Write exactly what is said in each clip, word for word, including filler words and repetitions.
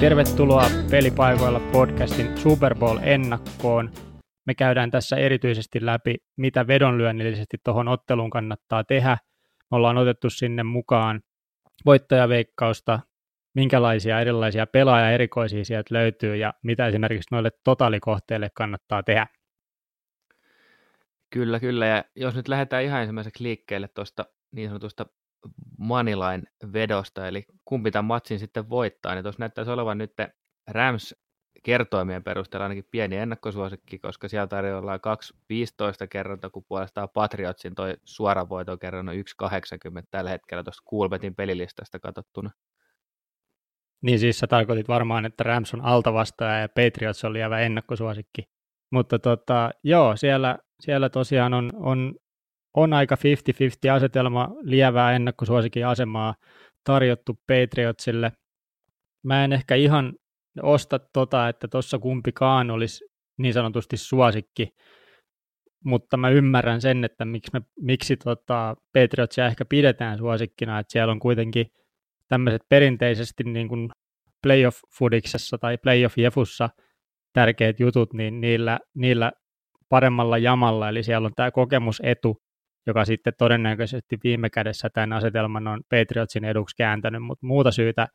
Tervetuloa Pelipaivoilla podcastin Super Bowl-ennakkoon. Me käydään tässä erityisesti läpi, mitä vedonlyönnillisesti tuohon otteluun kannattaa tehdä. Me ollaan otettu sinne mukaan voittajaveikkausta, minkälaisia erilaisia pelaajia erikoisia sieltä löytyy ja mitä esimerkiksi noille totaalikohteille kannattaa tehdä. Kyllä, kyllä. Ja jos nyt lähdetään ihan ensimmäiseksi liikkeelle tuosta niin sanotusta Moneyline vedosta, eli kumpi tämän matsin sitten voittaa, niin tuossa näyttäisi olevan nyt Rams kertoimien perusteella ainakin pieni ennakkosuosikki, koska siellä tarjoillaan kaksi pilkku viisitoista kerronta, kun puolestaan Patriotsin toi suoravoitokerron on yksi pilkku kahdeksankymmentä tällä hetkellä tuosta Coolbetin pelilistasta katsottuna. Niin siis sä tarkoitit varmaan, että Rams on altavastaja ja Patriots on lievä ennakkosuosikki, mutta tota, joo, siellä, siellä tosiaan on, on On aika viisikymmentä viisikymmentä asetelma, lievää ennakkosuosikin asemaa tarjottu Patriotsille. Mä en ehkä ihan osta tota, että tuossa kumpikaan olisi niin sanotusti suosikki, mutta mä ymmärrän sen, että miksi, me, miksi tota Patriotsia ehkä pidetään suosikkina, että siellä on kuitenkin tämmöiset perinteisesti niin kuin playoff-fudiksessa tai playoff-jefussa tärkeät jutut, niin niillä, niillä paremmalla jamalla, eli siellä on tämä kokemusetu, joka sitten todennäköisesti viime kädessä tämän asetelman on Patriotsin eduksi kääntänyt, mutta muuta syytä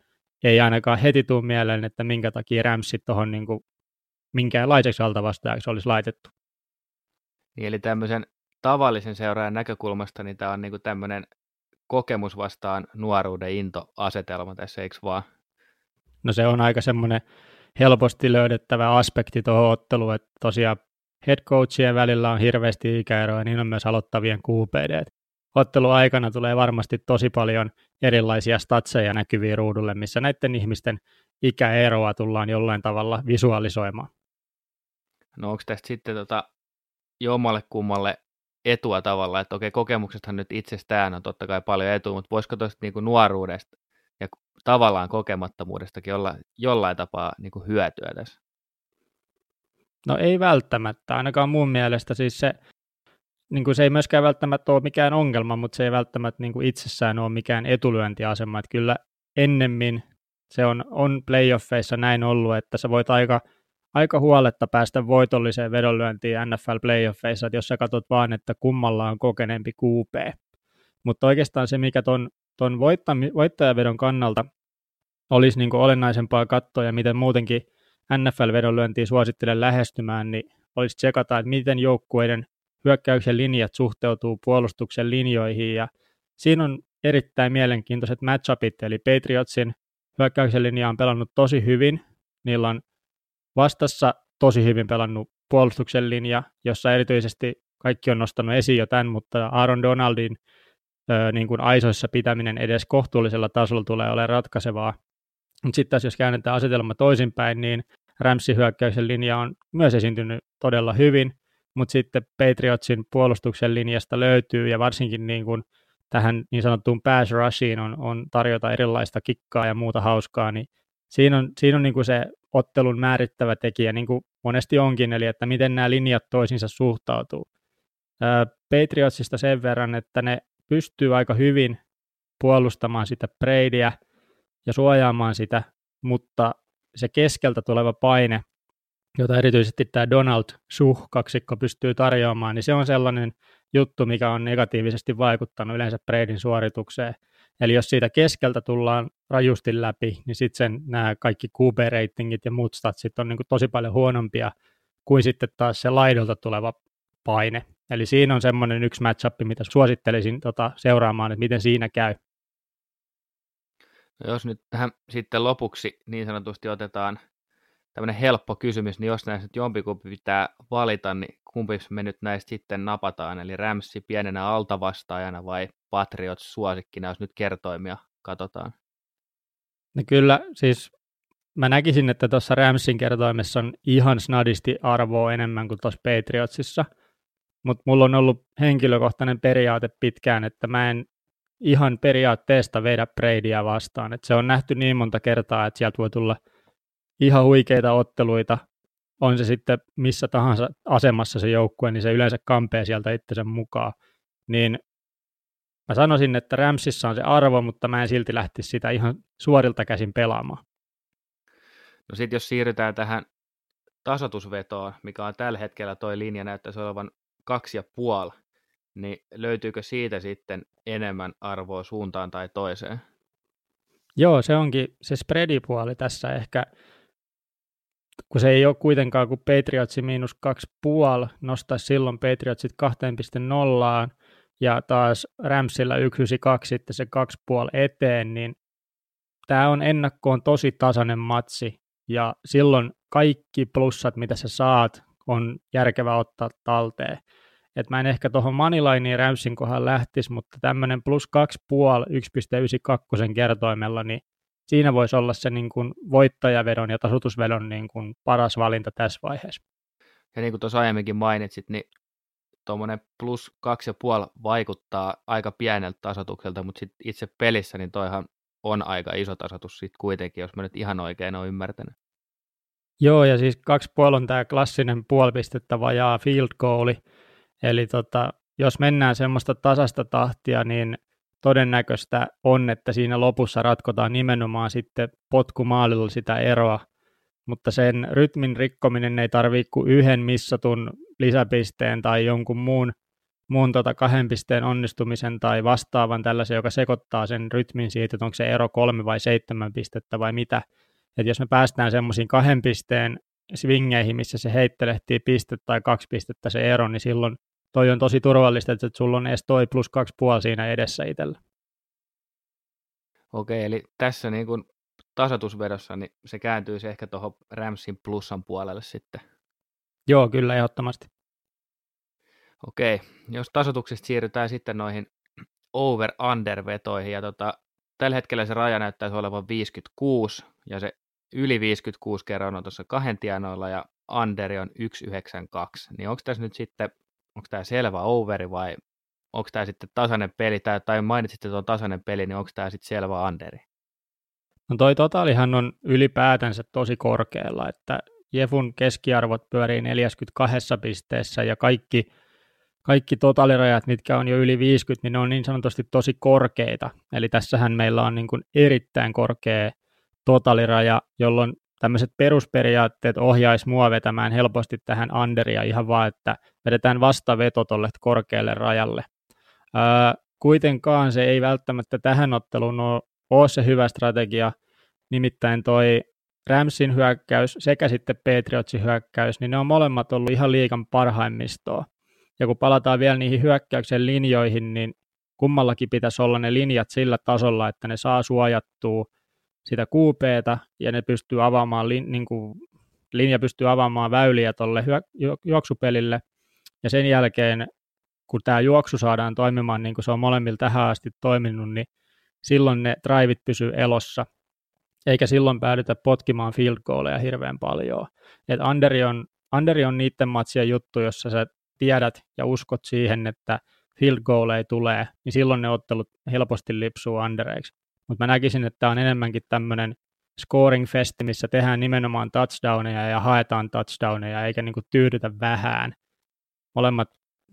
ei ainakaan heti tule mieleen, että minkä takia Ramsit tuohon niin kuin minkäänlaiseksi altavastajaksi olisi laitettu. Niin, eli tämmöisen tavallisen seuraajan näkökulmasta niin tämä on niin kuin tämmöinen kokemus vastaan nuoruuden into-asetelma tässä, eikö vaan? No se on aika semmoinen helposti löydettävä aspekti tuohon otteluun, että tosiaan headcoachien välillä on hirveästi ikäeroja, niin on myös aloittavien Q B D. Ottelun aikana tulee varmasti tosi paljon erilaisia statseja näkyviin ruudulle, missä näiden ihmisten ikäeroa tullaan jollain tavalla visualisoimaan. No onko tästä sitten tota, jommalle kummalle etua tavalla, että okei, kokemuksethan nyt itsestään on totta kai paljon etua, mutta voisiko tuosta niinku nuoruudesta ja tavallaan kokemattomuudestakin olla jollain tapaa niinku hyötyä tässä? No ei välttämättä, ainakaan mun mielestä. Siis se, niin kuin se ei myöskään välttämättä ole mikään ongelma, mutta se ei välttämättä niin kuin itsessään ole mikään etulyöntiasema. Että kyllä ennemmin se on, on playoffeissa näin ollut, että sä voit aika, aika huoletta päästä voitolliseen vedonlyöntiin N F L-playoffeissa, että jos sä katsot vaan, että kummalla on kokeneempi Q B. Mutta oikeastaan se, mikä ton, ton voittajavedon kannalta olisi niin kuin olennaisempaa katsoa ja miten muutenkin N F L-vedonlyöntiä suosittelen lähestymään, niin olisi tsekata, että miten joukkueiden hyökkäyksen linjat suhteutuu puolustuksen linjoihin, ja siinä on erittäin mielenkiintoiset matchupit, eli Patriotsin hyökkäyksen linja on pelannut tosi hyvin, niillä on vastassa tosi hyvin pelannut puolustuksen linja, jossa erityisesti kaikki on nostanut esiin jo tämän, mutta Aaron Donaldin ö, niin kuin aisoissa pitäminen edes kohtuullisella tasolla tulee olemaan ratkaisevaa. Mutta sitten taas jos käännetään asetelma toisinpäin, niin Ramsin hyökkäyksen linja on myös esiintynyt todella hyvin, mutta sitten Patriotsin puolustuksen linjasta löytyy, ja varsinkin niin kun tähän niin sanottuun pass rushiin on, on tarjota erilaista kikkaa ja muuta hauskaa, niin siinä on, siinä on niin kun se ottelun määrittävä tekijä, niin kuin monesti onkin, eli että miten nämä linjat toisiinsa suhtautuu. Ää, Patriotsista sen verran, että ne pystyy aika hyvin puolustamaan sitä Bradyä ja suojaamaan sitä, mutta se keskeltä tuleva paine, jota erityisesti tämä Donald-Suh-kaksikko pystyy tarjoamaan, niin se on sellainen juttu, mikä on negatiivisesti vaikuttanut yleensä Bradyn suoritukseen. Eli jos siitä keskeltä tullaan rajusti läpi, niin sitten nämä kaikki Q B-reitingit ja muut statsit on niin kuin tosi paljon huonompia kuin sitten taas se laidolta tuleva paine. Eli siinä on semmoinen yksi match-up, mitä suosittelisin tota, seuraamaan, että miten siinä käy. Jos nyt tähän sitten lopuksi niin sanotusti otetaan tämmöinen helppo kysymys, niin jos näistä nyt jompikumpi pitää valita, niin kumpi me nyt näistä sitten napataan, eli Ramsi pienenä altavastaajana vai Patriots suosikkina, jos nyt kertoimia katsotaan? No kyllä, siis mä näkisin, että tuossa Ramsin kertoimessa on ihan snadisti arvoa enemmän kuin tuossa Patriotsissa, mutta mulla on ollut henkilökohtainen periaate pitkään, että mä en ihan periaatteesta vedä Bradyä vastaan. Et se on nähty niin monta kertaa, että sieltä voi tulla ihan huikeita otteluita. On se sitten missä tahansa asemassa se joukkue, niin se yleensä kampee sieltä itsensä mukaan. Niin mä sanoisin, että Ramsissa on se arvo, mutta mä en silti lähtisi sitä ihan suorilta käsin pelaamaan. No sitten jos siirrytään tähän tasoitusvetoon, mikä on tällä hetkellä toi linja näyttäisi olevan kaksi ja puoli, niin löytyykö siitä sitten enemmän arvoa suuntaan tai toiseen? Joo, se onkin se spreadipuoli tässä ehkä, kun se ei ole kuitenkaan kuin Patriotsi miinus kaksi puoli, nostaisi silloin Patriotsit kahteen pilkku nollaan ja taas Ramsilla yksi pilkku yhdeksänkymmentäkaksi sitten se kaksi puoli eteen, niin tämä on ennakkoon tosi tasainen matsi ja silloin kaikki plussat, mitä sä saat, on järkevä ottaa talteen. Et mä en ehkä tuohon Moneylineen Ramsin kohdalla lähtisi, mutta tämmöinen plus kaksi pilkku viisi, yksi pilkku yhdeksänkymmentäkaksi kertoimella, niin siinä voisi olla se niin kuin voittajavedon ja tasoitusvedon niin kuin paras valinta tässä vaiheessa. Ja niin kuin tuossa aiemminkin mainitsit, niin tuommoinen plus kaksi pilkku viisi vaikuttaa aika pieneltä tasoitukselta, mutta sit itse pelissä niin toihan on aika iso tasoitus sit kuitenkin, jos mä nyt ihan oikein oon ymmärtänyt. Joo, ja siis kaksi puoli on tämä klassinen puolipistettä vajaa field goali. Eli tota, jos mennään semmoista tasasta tahtia, niin todennäköistä on, että siinä lopussa ratkotaan nimenomaan sitten potkumaalilla sitä eroa. Mutta sen rytmin rikkominen ei tarvitse kuin yhden missatun lisäpisteen tai jonkun muun, muun tota kahden pisteen onnistumisen tai vastaavan tällaisen, joka sekoittaa sen rytmin siitä, että onko se ero kolme vai seitsemän pistettä vai mitä. Että jos me päästään semmoisiin kahden pisteen swingeihin, missä se heittelehtii piste tai kaksi pistettä se ero, niin silloin toi on tosi turvallista, että sulla on edes toi plus kaksi puoli siinä edessä itsellä. Okei, eli tässä niin kuin tasoitusvedossa niin se kääntyisi ehkä tuohon Ramsin plussan puolelle sitten. Joo, kyllä ehdottomasti. Okei, jos tasoituksesta siirrytään sitten noihin over-under-vetoihin ja tota, tällä hetkellä se raja näyttäisi olevan viisikymmentäkuusi ja se yli viisikymmentäkuusi kerran on tuossa kahden tienoilla ja underi on yksi pilkku yhdeksänkymmentäkaksi. Niin onko tässä nyt sitten, onko tämä selvä overi vai onko tämä sitten tasainen peli, tai, tai mainitsitte tuon tasainen peli, niin onko tämä sitten selvä underi? No toi totaalihan on ylipäätänsä tosi korkealla, että Jefun keskiarvot pyörii neljäkymmentäkaksi pisteessä ja kaikki, kaikki totaalirajat, mitkä on jo yli viisikymmentä, niin ne on niin sanotusti tosi korkeita. Eli tässähän meillä on niin kuin erittäin korkea totaaliraja, jolloin tämmöiset perusperiaatteet ohjaisi mua vetämään helposti tähän underia ihan vaan, että vedetään vastaveto tuolle korkealle rajalle. Ää, kuitenkaan se ei välttämättä tähän otteluun ole, ole se hyvä strategia, nimittäin toi Ramsin hyökkäys sekä sitten Patriotsin hyökkäys, niin ne on molemmat ollut ihan liigan parhaimmistoa. Ja kun palataan vielä niihin hyökkäyksen linjoihin, niin kummallakin pitäisi olla ne linjat sillä tasolla, että ne saa suojattua sitä kuupeeta, ja ne pystyy avaamaan, niin kuin, linja pystyy avaamaan väyliä tuolle juoksupelille, ja sen jälkeen, kun tämä juoksu saadaan toimimaan, niin kuin se on molemmilla tähän asti toiminut, niin silloin ne driveit pysyy elossa, eikä silloin päädytä potkimaan field goaleja hirveän paljon. Et underi on, underi on niiden matsien juttu, jossa sä tiedät ja uskot siihen, että field goaleja tulee, niin silloin ne ottelut helposti lipsuu undereiksi. Mutta mä näkisin, että tämä on enemmänkin tämmöinen scoring-festi, missä tehdään nimenomaan touchdowneja ja haetaan touchdowneja, eikä niinku tyydytä vähään. Molemmat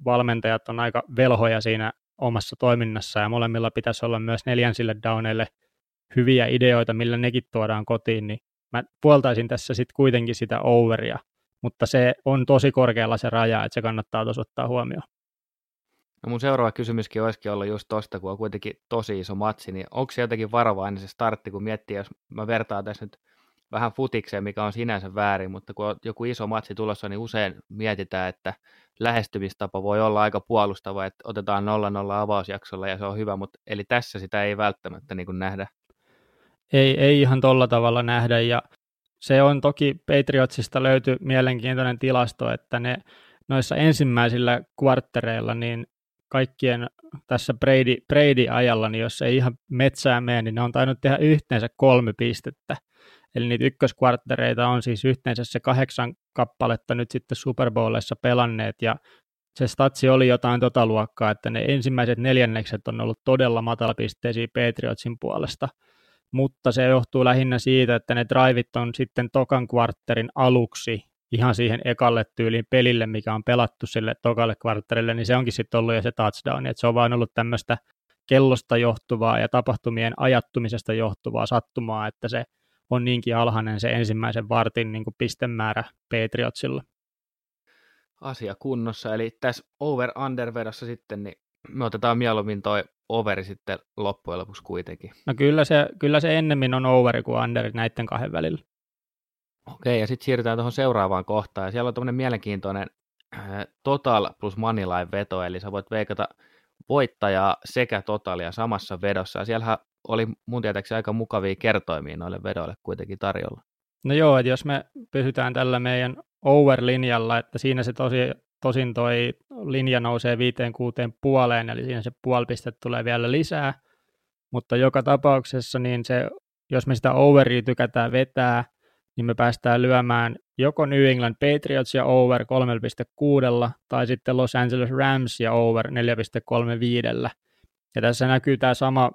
valmentajat on aika velhoja siinä omassa toiminnassa, ja molemmilla pitäisi olla myös neljänsille downeille hyviä ideoita, millä nekin tuodaan kotiin. Niin mä puoltaisin tässä sitten kuitenkin sitä overia, mutta se on tosi korkealla se raja, että se kannattaa tuossa ottaa huomioon. No mun seuraava kysymyskin olisikin ollut just tosta, kun on kuitenkin tosi iso matsi, niin onko se jotenkin varovainen se startti, kun miettii, jos mä vertaan tässä nyt vähän futikseen, mikä on sinänsä väärin, mutta kun on joku iso matsi tulossa, niin usein mietitään, että lähestymistapa voi olla aika puolustava, että otetaan nolla nolla avausjaksolla ja se on hyvä, mutta eli tässä sitä ei välttämättä niin kuin nähdä. Ei, ei ihan tolla tavalla nähdä, ja se on toki Patriotsista löyty mielenkiintoinen tilasto, että ne noissa ensimmäisillä kvarttereilla, niin kaikkien tässä Brady, Brady-ajalla, niin jos ei ihan metsää mene, niin ne on tainnut tehdä yhteensä kolme pistettä. Eli niitä ykköskvarttereita on siis yhteensä se kahdeksan kappaletta nyt sitten Super Bowlissa pelanneet, ja se statsi oli jotain tota luokkaa, että ne ensimmäiset neljännekset on ollut todella matalapisteisiä Patriotsin puolesta, mutta se johtuu lähinnä siitä, että ne driveit on sitten tokan kvartterin aluksi, ihan siihen ekalle tyyliin pelille, mikä on pelattu sille tokalle kvartterille, niin se onkin sitten ollut jo se touchdown, että se on vaan ollut tämmöistä kellosta johtuvaa ja tapahtumien ajattumisesta johtuvaa sattumaa, että se on niinkin alhainen se ensimmäisen vartin niin kuin pistemäärä Patriotsilla. Asia kunnossa, eli tässä over-under-vedossa sitten, niin me otetaan mieluummin toi overi sitten loppujen lopuksi kuitenkin. No kyllä se, kyllä se ennemmin on overi kuin underi näiden kahden välillä. Okei, ja sitten siirrytään tuohon seuraavaan kohtaan, ja siellä on tämmöinen mielenkiintoinen äh, total plus moneyline veto, eli sä voit veikata voittajaa sekä totalia samassa vedossa, ja siellähän oli mun tietääkseni aika mukavia kertoimia noille vedoille kuitenkin tarjolla. No joo, että jos me pysytään tällä meidän over-linjalla, että siinä se tosi, tosin toi linja nousee viiteen kuuteen puoleen, eli siinä se puolipiste tulee vielä lisää, mutta joka tapauksessa, niin se, jos me sitä overia tykätään vetää, niin me päästään lyömään joko New England Patriots ja over kolme pilkku kuusi, tai sitten Los Angeles Rams ja over neljä pilkku kolmekymmentäviisi. Ja tässä näkyy tämä sama,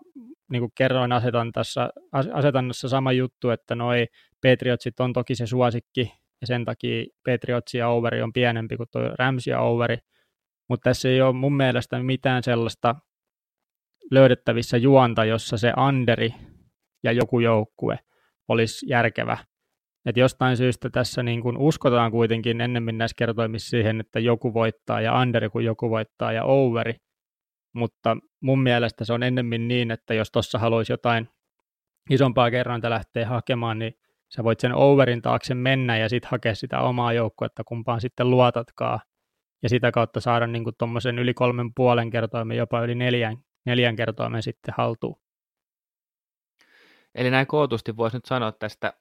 niin kuin kerroin asetannassa, asetannassa sama juttu, että noi Patriotsit on toki se suosikki, ja sen takia Patriotsi ja overi on pienempi kuin tuo Rams ja overi, mutta tässä ei ole mun mielestä mitään sellaista löydettävissä juonta, jossa se underi ja joku joukkue olisi järkevä. Et jostain syystä tässä niin kun uskotaan kuitenkin ennemmin näissä kertoimissa siihen, että joku voittaa ja underi kuin joku voittaa ja overi, mutta mun mielestä se on ennemmin niin, että jos tuossa haluaisi jotain isompaa kerrointa lähteä hakemaan, niin sä voit sen overin taakse mennä ja sitten hakea sitä omaa joukkuetta, kumpaan sitten luotatkaa. Ja sitä kautta saada niinku tuommoisen yli kolmen puolen kertoimen, jopa yli neljän, neljän kertoimen sitten haltuun. Eli näin kootusti voisi nyt sanoa tästä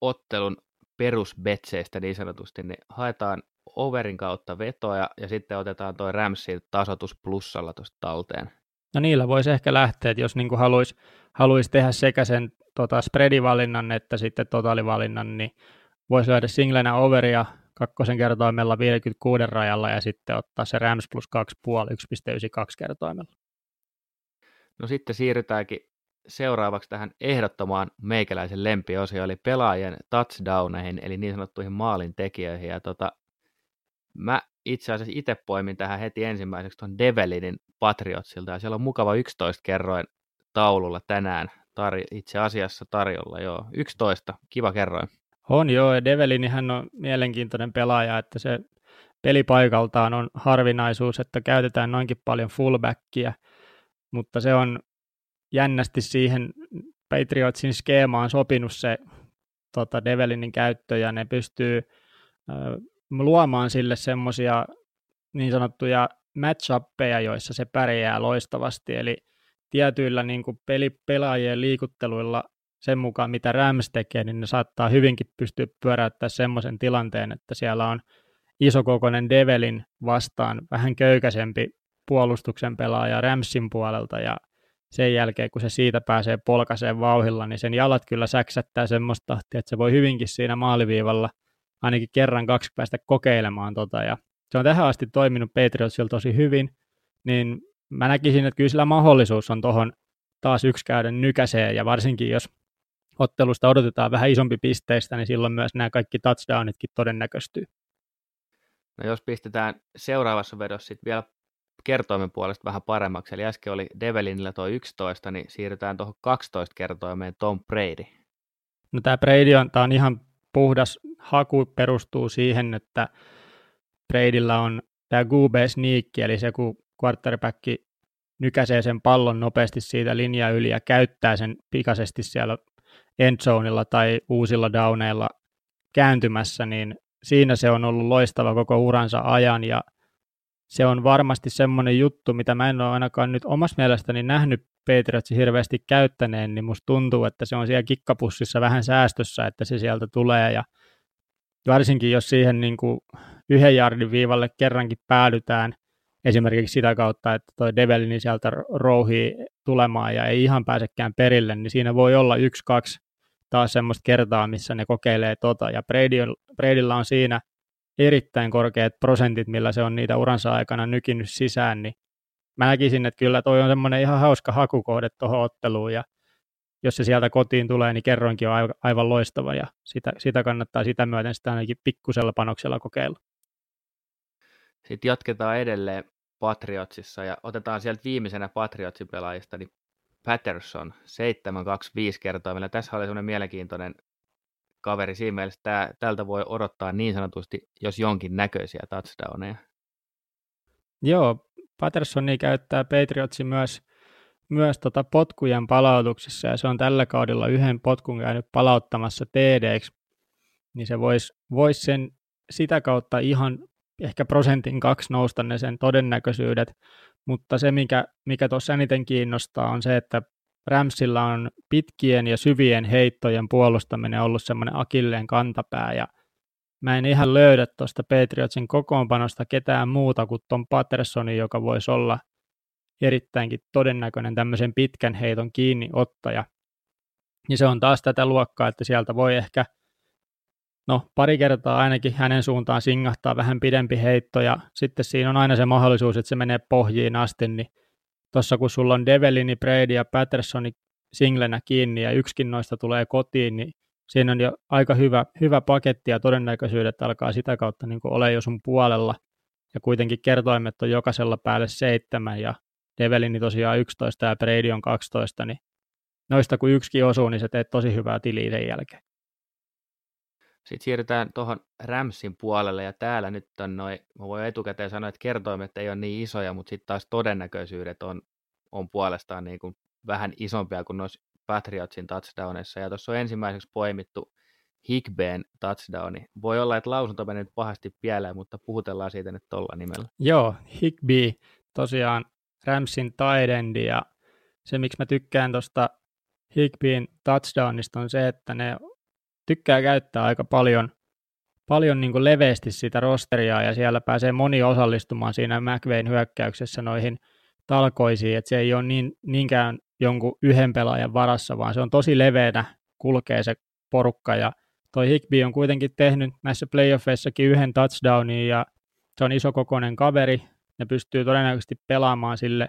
ottelun perusbetseistä niin sanotusti, niin haetaan overin kautta vetoja ja sitten otetaan toi Ramsin tasoitus plussalla tuosta talteen. No niillä voisi ehkä lähteä, että jos niinku haluaisi haluais tehdä sekä sen tota spreadivalinnan että sitten totaalivalinnan, niin voisi löydä singlenä overia kakkosen kertoimella viisikymmentäkuusi rajalla ja sitten ottaa se Rams plus kaksi pilkku viisi yksi pilkku yhdeksänkymmentäkaksi kertoimella. No sitten siirrytäänkin seuraavaksi tähän ehdottomaan meikäläisen lempiosioon, eli pelaajien touchdowneihin, eli niin sanottuihin maalintekijöihin. Ja tota, mä itse asiassa itse poimin tähän heti ensimmäiseksi tuon Develinin Patriotsilta, ja siellä on mukava yksitoista kerroin taululla tänään. Itse asiassa tarjolla, joo. yksitoista, kiva kerroin. On joo, ja Develinihän on mielenkiintoinen pelaaja, että se pelipaikaltaan on harvinaisuus, että käytetään noinkin paljon fullbackia, mutta se on jännästi siihen Patriotsin skeemaan sopinut se tota, Develinin käyttö, ja ne pystyy äh, luomaan sille semmoisia niin sanottuja match-uppeja, joissa se pärjää loistavasti, eli tietyillä niin kuin pelipelaajien liikutteluilla sen mukaan, mitä Rams tekee, niin ne saattaa hyvinkin pystyä pyöräyttämään semmoisen tilanteen, että siellä on isokokoinen Develin vastaan vähän köykäisempi puolustuksen pelaaja Ramsin puolelta, ja sen jälkeen, kun se siitä pääsee polkaiseen vauhilla, niin sen jalat kyllä säksättää semmoista tahtia, että se voi hyvinkin siinä maaliviivalla ainakin kerran kaksi päästä kokeilemaan tota, ja se on tähän asti toiminut Patriotsilla tosi hyvin, niin mä näkisin, että kyllä sillä mahdollisuus on tuohon taas yksi käden nykäiseen, ja varsinkin jos ottelusta odotetaan vähän isompi pisteistä, niin silloin myös nämä kaikki touchdownitkin todennäköistyy. No jos pistetään seuraavassa vedossa sitten vielä kertoimen puolesta vähän paremmaksi, eli äsken oli Develinillä tuo yksitoista, niin siirrytään tuohon kaksitoista kertoimeen Tom Brady. No tämä Brady on, tää on ihan puhdas haku, perustuu siihen, että Bradylla on tämä Q B-sniikki, eli se kun quarterback nykäisee sen pallon nopeasti siitä linjaa yli ja käyttää sen pikaisesti siellä endzoneilla tai uusilla downeilla kääntymässä, niin siinä se on ollut loistava koko uransa ajan, ja se on varmasti semmoinen juttu, mitä mä en ole ainakaan nyt omassa mielestäni nähnyt Patriotsin hirveästi käyttäneen, niin musta tuntuu, että se on siellä kikkapussissa vähän säästössä, että se sieltä tulee, ja varsinkin jos siihen niin kuin yhden jardin viivalle kerrankin päädytään, esimerkiksi sitä kautta, että toi Develin sieltä rouhii tulemaan ja ei ihan pääsekään perille, niin siinä voi olla yksi, kaksi taas semmoista kertaa, missä ne kokeilee tota. Ja Bradylla on siinä erittäin korkeat prosentit, millä se on niitä uransa aikana nykinyt sisään, niin mä näkisin, että kyllä toi on semmoinen ihan hauska hakukohde tuohon otteluun, ja jos se sieltä kotiin tulee, niin kerroinkin on aivan loistava, ja sitä, sitä kannattaa sitä myöten sitä ainakin pikkusella panoksella kokeilla. Sitten jatketaan edelleen Patriotsissa ja otetaan sieltä viimeisenä Patriotsin pelaajista niin Patterson seitsemän kaksikymmentäviisi kertaa. Meillä tässä oli semmoinen mielenkiintoinen kaveri siinä mielessä, että tältä voi odottaa niin sanotusti, jos jonkin näköisiä touchdowneja. Joo, Pattersoni käyttää Patriotsi myös, myös tota potkujen palautuksissa, ja se on tällä kaudella yhden potkun käynyt palauttamassa T D:ksi, niin se voisi vois sen sitä kautta ihan ehkä prosentin kaksi nousta ne sen todennäköisyydet, mutta se mikä, mikä tuossa eniten kiinnostaa on se, että Ramsilla on pitkien ja syvien heittojen puolustaminen ollut semmoinen akilleen kantapää, ja mä en ihan löydä tuosta Patriotsin kokoonpanosta ketään muuta kuin tuon Pattersonin, joka voisi olla erittäinkin todennäköinen tämmöisen pitkän heiton kiinniottaja. Ja se on taas tätä luokkaa, että sieltä voi ehkä, no pari kertaa ainakin hänen suuntaan singahtaa vähän pidempi heitto, ja sitten siinä on aina se mahdollisuus, että se menee pohjiin asti, niin tuossa kun sulla on Develini, Brady ja Pattersoni singlenä kiinni, ja yksikin noista tulee kotiin, niin siinä on jo aika hyvä, hyvä paketti, ja todennäköisyydet alkaa sitä kautta niin kuin ole jo sun puolella. Ja kuitenkin kertoimet on jokaisella päälle seitsemän, ja Develini tosiaan yksitoista ja Brady on kaksitoista, niin noista kun yksikin osuu, niin se teet tosi hyvää tiliä sen jälkeen. Sitten siirrytään tuohon Ramsin puolelle, ja täällä nyt on noin, mä voin etukäteen sanoa, että kertoimet ei ole niin isoja, mutta sitten taas todennäköisyydet on, on puolestaan niin kuin vähän isompia kuin noissa Patriotsin touchdownissa, ja tuossa on ensimmäiseksi poimittu Higbeen touchdowni. Voi olla, että lausunto menee nyt pahasti pieleen, mutta puhutellaan siitä nyt tuolla nimellä. Joo, Higbee, tosiaan Ramsin tight endi, ja se miksi mä tykkään tuosta Higbeen touchdownista on se, että ne tykkää käyttää aika paljon, paljon niin kuin leveästi sitä rosteria, ja siellä pääsee moni osallistumaan siinä McVayn hyökkäyksessä noihin talkoisiin, että se ei ole niin, niinkään jonkun yhden pelaajan varassa, vaan se on tosi leveänä, kulkee se porukka, ja toi Higbee on kuitenkin tehnyt näissä playoffeissakin yhden touchdownin, ja se on isokokoinen kaveri, ne pystyy todennäköisesti pelaamaan sille,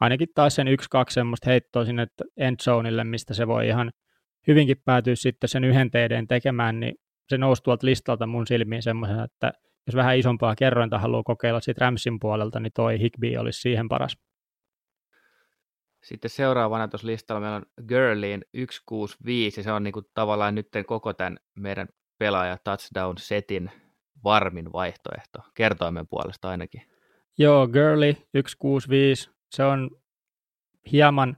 ainakin taas sen yksi-kaksi semmoista heittoa sinne endzoneille, mistä se voi ihan hyvinkin päätyy sitten sen yhden T D:n tekemään, niin se nousi tuolta listalta mun silmiin semmoisena, että jos vähän isompaa kerrointa haluaa kokeilla sitten Ramsin puolelta, niin toi Higbee olisi siihen paras. Sitten seuraavana tuossa listalla meillä on Gurleyin yksi kuusi viisi, ja se on niinku tavallaan nyt koko tämän meidän pelaaja touchdown-setin varmin vaihtoehto, kertoimen puolesta ainakin. Joo, Gurley yksi kuusi viisi, se on hieman,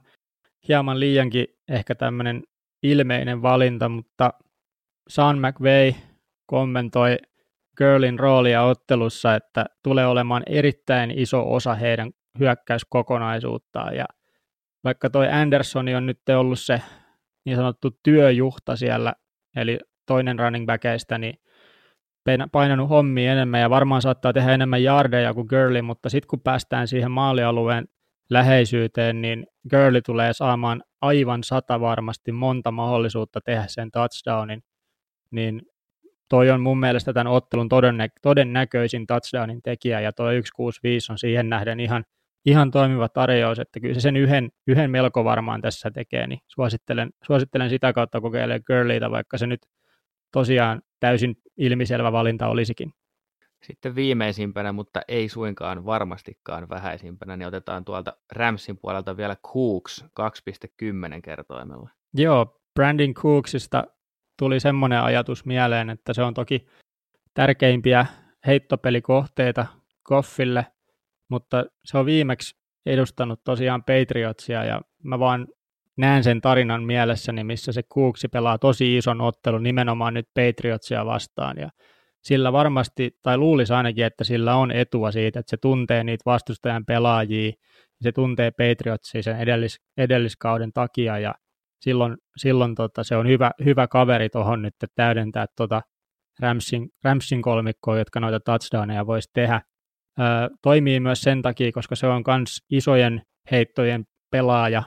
hieman liiankin ehkä tämmöinen ilmeinen valinta, mutta Sean McVay kommentoi Gurleyn roolia ottelussa, että tulee olemaan erittäin iso osa heidän hyökkäyskokonaisuuttaan, ja vaikka toi Anderson on nyt ollut se niin sanottu työjuhta siellä, eli toinen running backeista, niin painanut hommia enemmän ja varmaan saattaa tehdä enemmän jardeja kuin Gurley, mutta sitten kun päästään siihen maalialueen läheisyyteen, niin Gurley tulee saamaan aivan sata varmasti monta mahdollisuutta tehdä sen touchdownin, niin toi on mun mielestä tämän ottelun todennä- todennäköisin touchdownin tekijä, ja toi yksi kuusi viisi on siihen nähden ihan, ihan toimiva tarjous, että kyllä se sen yhden, yhden melko varmaan tässä tekee, niin suosittelen, suosittelen sitä kautta kokeilemaan Gurleyta, vaikka se nyt tosiaan täysin ilmiselvä valinta olisikin. Sitten viimeisimpänä, mutta ei suinkaan varmastikaan vähäisimpänä, niin otetaan tuolta Ramsin puolelta vielä Cooks kaksi pilkku kymmenen kertoimella. Joo, Brandon Cooksista tuli semmoinen ajatus mieleen, että se on toki tärkeimpiä heittopelikohteita Goffille, mutta se on viimeksi edustanut tosiaan Patriotsia, ja mä vaan näen sen tarinan mielessäni, missä se Cooks pelaa tosi ison ottelun nimenomaan nyt Patriotsia vastaan, ja sillä varmasti, tai luulisi ainakin, että sillä on etua siitä, että se tuntee niitä vastustajan pelaajia, se tuntee Patriotsia sen edellis, edelliskauden takia, ja silloin, silloin tota, se on hyvä, hyvä kaveri tuohon nyt täydentää tota Ramsin, Ramsin kolmikkoa, jotka noita touchdowneja voisi tehdä. Öö, toimii myös sen takia, koska se on myös isojen heittojen pelaaja,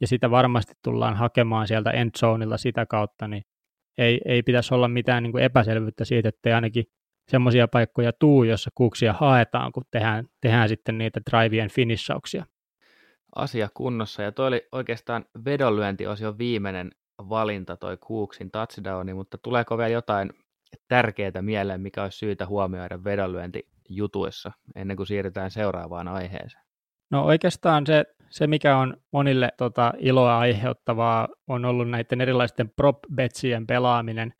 ja sitä varmasti tullaan hakemaan sieltä endzoneilla sitä kautta, niin Ei, ei pitäisi olla mitään niin kuin epäselvyyttä siitä, ettei ainakin semmoisia paikkoja tuu, jossa Cooksia haetaan, kun tehdään, tehdään sitten niitä drivien finissauksia. Asia kunnossa, ja toi oli oikeastaan vedonlyöntiosion viimeinen valinta, toi Cooksin touchdowni, mutta tuleeko vielä jotain tärkeää mieleen, mikä olisi syytä huomioida vedonlyöntijutuissa, ennen kuin siirrytään seuraavaan aiheeseen? No oikeastaan se, se, mikä on monille tota, iloa aiheuttavaa, on ollut näiden erilaisten prop-betsien pelaaminen.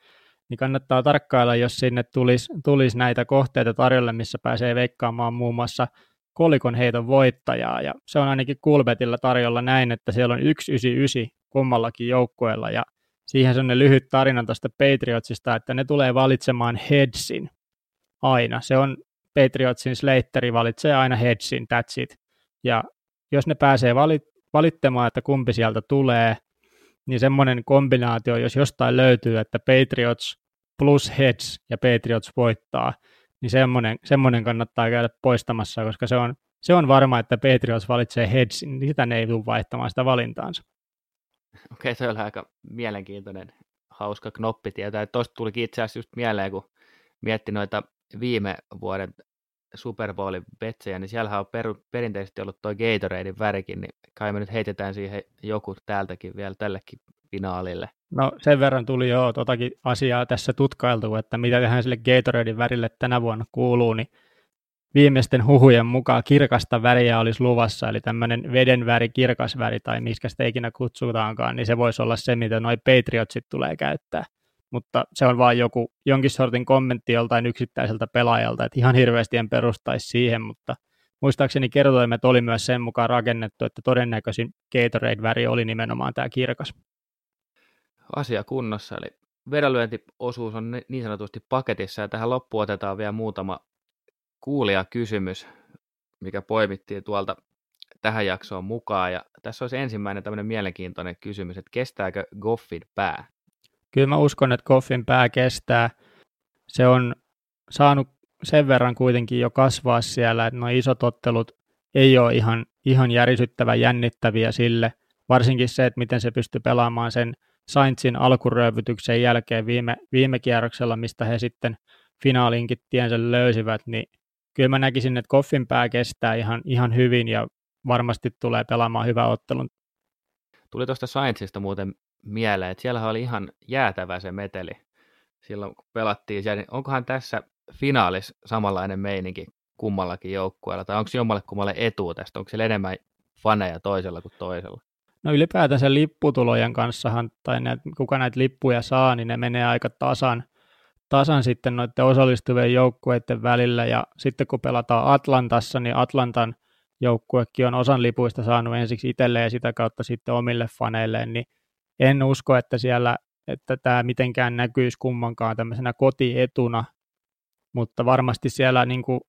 Niin kannattaa tarkkailla, jos sinne tulisi, tulisi näitä kohteita tarjolle, missä pääsee veikkaamaan muun muassa kolikon heiton voittajaa. Ja se on ainakin Coolbetillä tarjolla näin, että siellä on yksi yhdeksänkymmentäyhdeksän kummallakin joukkueella. Ja siihen se on ne lyhyt tarina tuosta Patriotsista, että ne tulee valitsemaan headsin aina. Se on Patriotsin sleitteri valitsee aina headsin, that's it. Ja jos ne pääsee valittamaan, että kumpi sieltä tulee, niin semmoinen kombinaatio, jos jostain löytyy, että Patriots plus heads ja Patriots voittaa, niin semmoinen, semmoinen kannattaa käydä poistamassa, koska se on, se on varma, että Patriots valitsee headsin, niin sitä ne ei tule vaihtamaan sitä valintaansa. Okei, se on aika mielenkiintoinen, hauska knoppitieto. Tuosta tulikin itse asiassa just mieleen, kun mietti noita viime vuoden Super Bowlin betsejä, niin siellähän on per, perinteisesti ollut tuo Gatoradein värikin, niin kai me nyt heitetään siihen joku täältäkin vielä tällekin finaalille. No sen verran tuli jo totakin asiaa tässä tutkailtu, että mitä tähän sille Gatoradein värille tänä vuonna kuuluu, niin viimeisten huhujen mukaan kirkasta väriä olisi luvassa, eli tämmöinen veden väri, kirkas väri tai miskä sitä ikinä kutsutaankaan, niin se voisi olla se, mitä noi Patriotsit tulee käyttää. Mutta se on vaan joku, jonkin sortin kommentti joltain yksittäiseltä pelaajalta, että ihan hirveästi en perustaisi siihen, mutta muistaakseni kertoimet oli myös sen mukaan rakennettu, että todennäköisin Gatorade-väri oli nimenomaan tämä kirkas. Asia kunnossa, eli vedonlyöntiosuus on niin sanotusti paketissa, ja tähän loppuun otetaan vielä muutama kuulijakysymys, mikä poimittiin tuolta tähän jaksoon mukaan, ja tässä olisi ensimmäinen tämmöinen mielenkiintoinen kysymys, että kestääkö Goffin pää? Kyllä mä uskon, että Goffin pää kestää. Se on saanut sen verran kuitenkin jo kasvaa siellä, että nuo isot ottelut ei ole ihan, ihan järisyttävän jännittäviä sille. Varsinkin se, että miten se pystyi pelaamaan sen Saintsin alkuröövytyksen jälkeen viime, viime kierroksella, mistä he sitten finaaliinkin tiensä löysivät. Niin kyllä mä näkisin, että Goffin pää kestää ihan, ihan hyvin ja varmasti tulee pelaamaan hyvän ottelun. Tuli tuosta Saintsista muuten mieleen, että siellähän oli ihan jäätävä se meteli silloin, kun pelattiin siellä, niin onkohan tässä finaalissa samanlainen meininki kummallakin joukkueella, tai onko jommalle kummalle etu tästä, onko siellä enemmän faneja toisella kuin toisella? No ylipäätänsä lipputulojen kanssahan, tai ne, kuka näitä lippuja saa, niin ne menee aika tasan, tasan sitten noiden osallistuvien joukkueiden välillä, ja sitten kun pelataan Atlantassa, niin Atlantan joukkuekin on osan lipuista saanut ensiksi itselleen ja sitä kautta sitten omille faneilleen, niin en usko, että siellä, että tämä mitenkään näkyisi kummankaan tämmöisenä kotietuna, mutta varmasti siellä niin kuin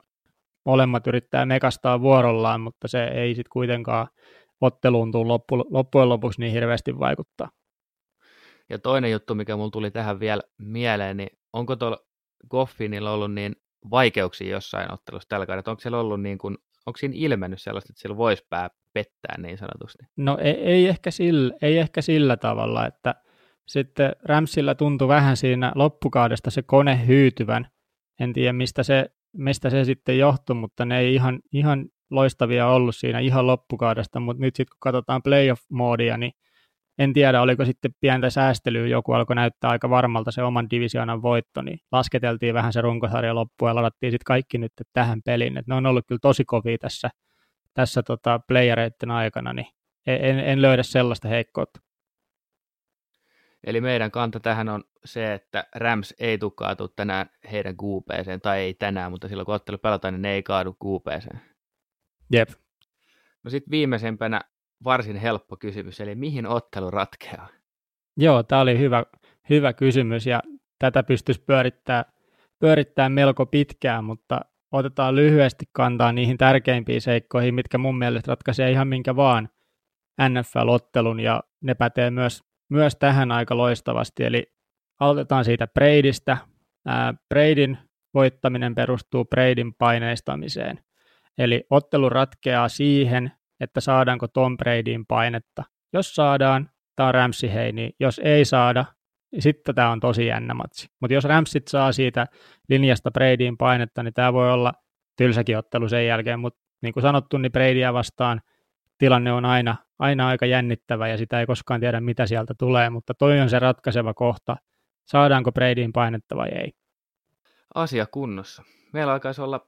molemmat yrittää mekastaa vuorollaan, mutta se ei sitten kuitenkaan otteluun tule loppu, loppujen lopuksi niin hirveästi vaikuttaa. Ja toinen juttu, mikä mulla tuli tähän vielä mieleen, niin onko tuolla Goffinilla ollut niin vaikeuksia jossain ottelussa tällä kaudella, onko siellä ollut niin kuin, onko siinä ilmennyt sellaista, että sillä voisi pää pettää niin sanotusti? No ei, ei, ehkä sillä, ei ehkä sillä tavalla, että sitten Ramsilla tuntui vähän siinä loppukaudesta se kone hyytyvän. En tiedä, mistä se, mistä se sitten johtui, mutta ne ei ihan, ihan loistavia ollut siinä ihan loppukaudesta. Mutta nyt sitten kun katsotaan playoff-moodia, niin en tiedä, oliko sitten pientä säästelyä. Joku alkoi näyttää aika varmalta se oman divisioonan voitto, niin lasketeltiin vähän se runkosarja loppuun ja ladattiin sitten kaikki nyt tähän peliin. Et ne on ollut kyllä tosi kovia tässä, tässä tota playereiden aikana, niin en, en löydä sellaista heikkoutta. Eli meidän kanta tähän on se, että Rams ei tule kaatua tänään heidän kuupeeseen, tai ei tänään, mutta silloin kun ottelu pelataan, niin ne ei kaadu kuupeeseen. Jep. No sitten viimeisempänä varsin helppo kysymys, eli mihin ottelu ratkeaa? Joo, tämä oli hyvä, hyvä kysymys, ja tätä pystyisi pyörittämään pyörittää melko pitkään, mutta otetaan lyhyesti kantaa niihin tärkeimpiin seikkoihin, mitkä mun mielestä ratkaisee ihan minkä vaan N F L-ottelun, ja ne pätee myös, myös tähän aika loistavasti, eli aloitetaan siitä Bradystä. Ää, Bradyn voittaminen perustuu Bradyn paineistamiseen, eli ottelu ratkeaa siihen, että saadaanko Tom Bradyin painetta. Jos saadaan, tämä on Ramsi heini. Jos ei saada, niin sitten tämä on tosi jännä matsi. Mutta jos Ramsit saa siitä linjasta Bradyin painetta, niin tämä voi olla tylsäkin ottelu sen jälkeen. Mutta niin kuin sanottu, niin Bradyä vastaan tilanne on aina, aina aika jännittävä ja sitä ei koskaan tiedä, mitä sieltä tulee. Mutta toi on se ratkaiseva kohta. Saadaanko Bradyin painetta vai ei? Asia kunnossa. Meillä alkaisi olla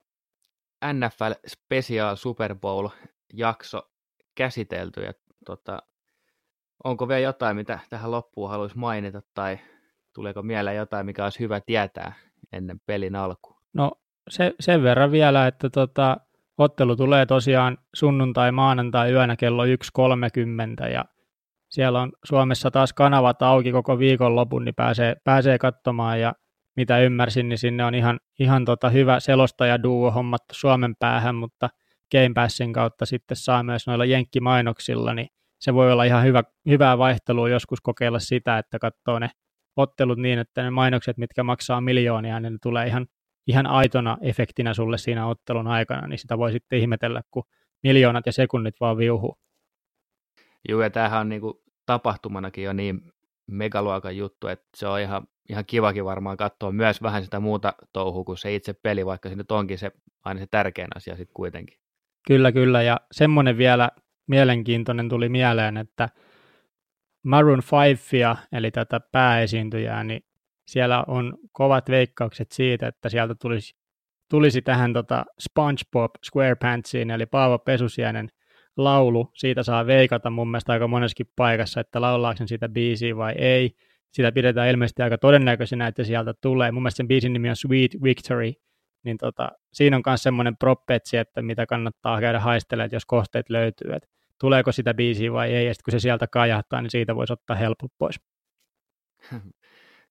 N F L Special Super Bowl -jakso käsitelty. Ja, tota, onko vielä jotain, mitä tähän loppuun haluaisi mainita, tai tuleeko mieleen jotain, mikä olisi hyvä tietää ennen pelin alkua? No se, sen verran vielä, että tota, ottelu tulee tosiaan sunnuntai-maanantai-yönä kello yksi kolmekymmentä, ja siellä on Suomessa taas kanavat auki koko viikonlopun, niin pääsee, pääsee katsomaan, ja mitä ymmärsin, niin sinne on ihan, ihan tota hyvä selostajaduo hommattu Suomen päähän, mutta Game Passin kautta sitten saa myös noilla jenkkimainoksilla, niin se voi olla ihan hyvä, hyvää vaihtelua joskus kokeilla sitä, että katsoo ne ottelut niin, että ne mainokset, mitkä maksaa miljoonia, niin ne tulee ihan, ihan aitona efektinä sulle siinä ottelun aikana, niin sitä voi sitten ihmetellä, kun miljoonat ja sekunnit vaan viuhuu. Joo, ja tämähän on niin kuin tapahtumanakin jo niin megaluokan juttu, että se on ihan, ihan kivakin varmaan katsoa myös vähän sitä muuta touhua kuin se itse peli, vaikka se nyt onkin se, aina se tärkein asia sitten kuitenkin. Kyllä, kyllä, ja semmoinen vielä mielenkiintoinen tuli mieleen, että Maroon viideä, eli tätä pääesiintyjää, niin siellä on kovat veikkaukset siitä, että sieltä tulisi, tulisi tähän tota SpongeBob SquarePantsiin, eli Paavo Pesusienen laulu. Siitä saa veikata mun mielestä aika moneskin paikassa, että laulaako sen sitä biisiä vai ei. Sitä pidetään ilmeisesti aika todennäköisenä, että sieltä tulee. Mun mielestä sen biisin nimi on Sweet Victory. Niin tota, siinä on myös semmoinen proppetsi, että mitä kannattaa käydä haistelemaan, jos kohteet löytyy. Et tuleeko sitä biisiä vai ei, ja sitten kun se sieltä kajahtaa, niin siitä voisi ottaa helppo pois.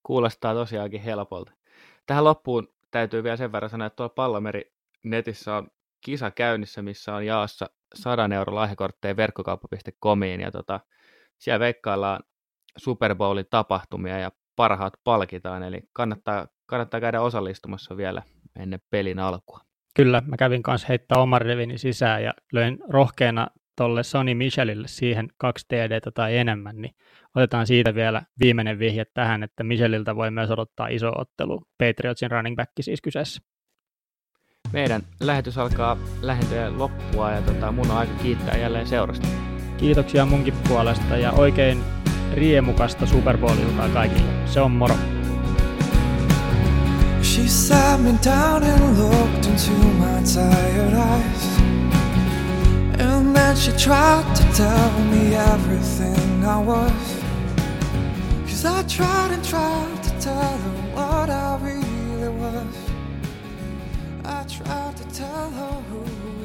Kuulostaa tosiaankin helpolta. Tähän loppuun täytyy vielä sen verran sanoa, että tuolla Pallameri netissä on kisa käynnissä, missä on jaossa sadan euro lahjakortteja verkkokauppa piste comiin, ja tota, siellä veikkaillaan Super Bowlin tapahtumia ja parhaat palkitaan, eli kannattaa, kannattaa käydä osallistumassa vielä ennen pelin alkua. Kyllä, mä kävin kanssa heittää oman rivini sisään ja löin rohkeana tolle Sonny Michelille siihen kaksi T D:tä tai enemmän, niin otetaan siitä vielä viimeinen vihje tähän, että Micheliltä voi myös odottaa iso ottelu. Patriotsin running back siis kyseessä. Meidän lähetys alkaa lähentöjen loppua, ja tota, mun on aika kiittää jälleen seurasta. Kiitoksia munkin puolesta ja oikein riemukasta Super Bowlilta kaikille. Se on moro. She sat me down and looked into my tired eyes, and then she tried to tell me everything I was, 'cause I tried and tried to tell her what I really was. I tried to tell her who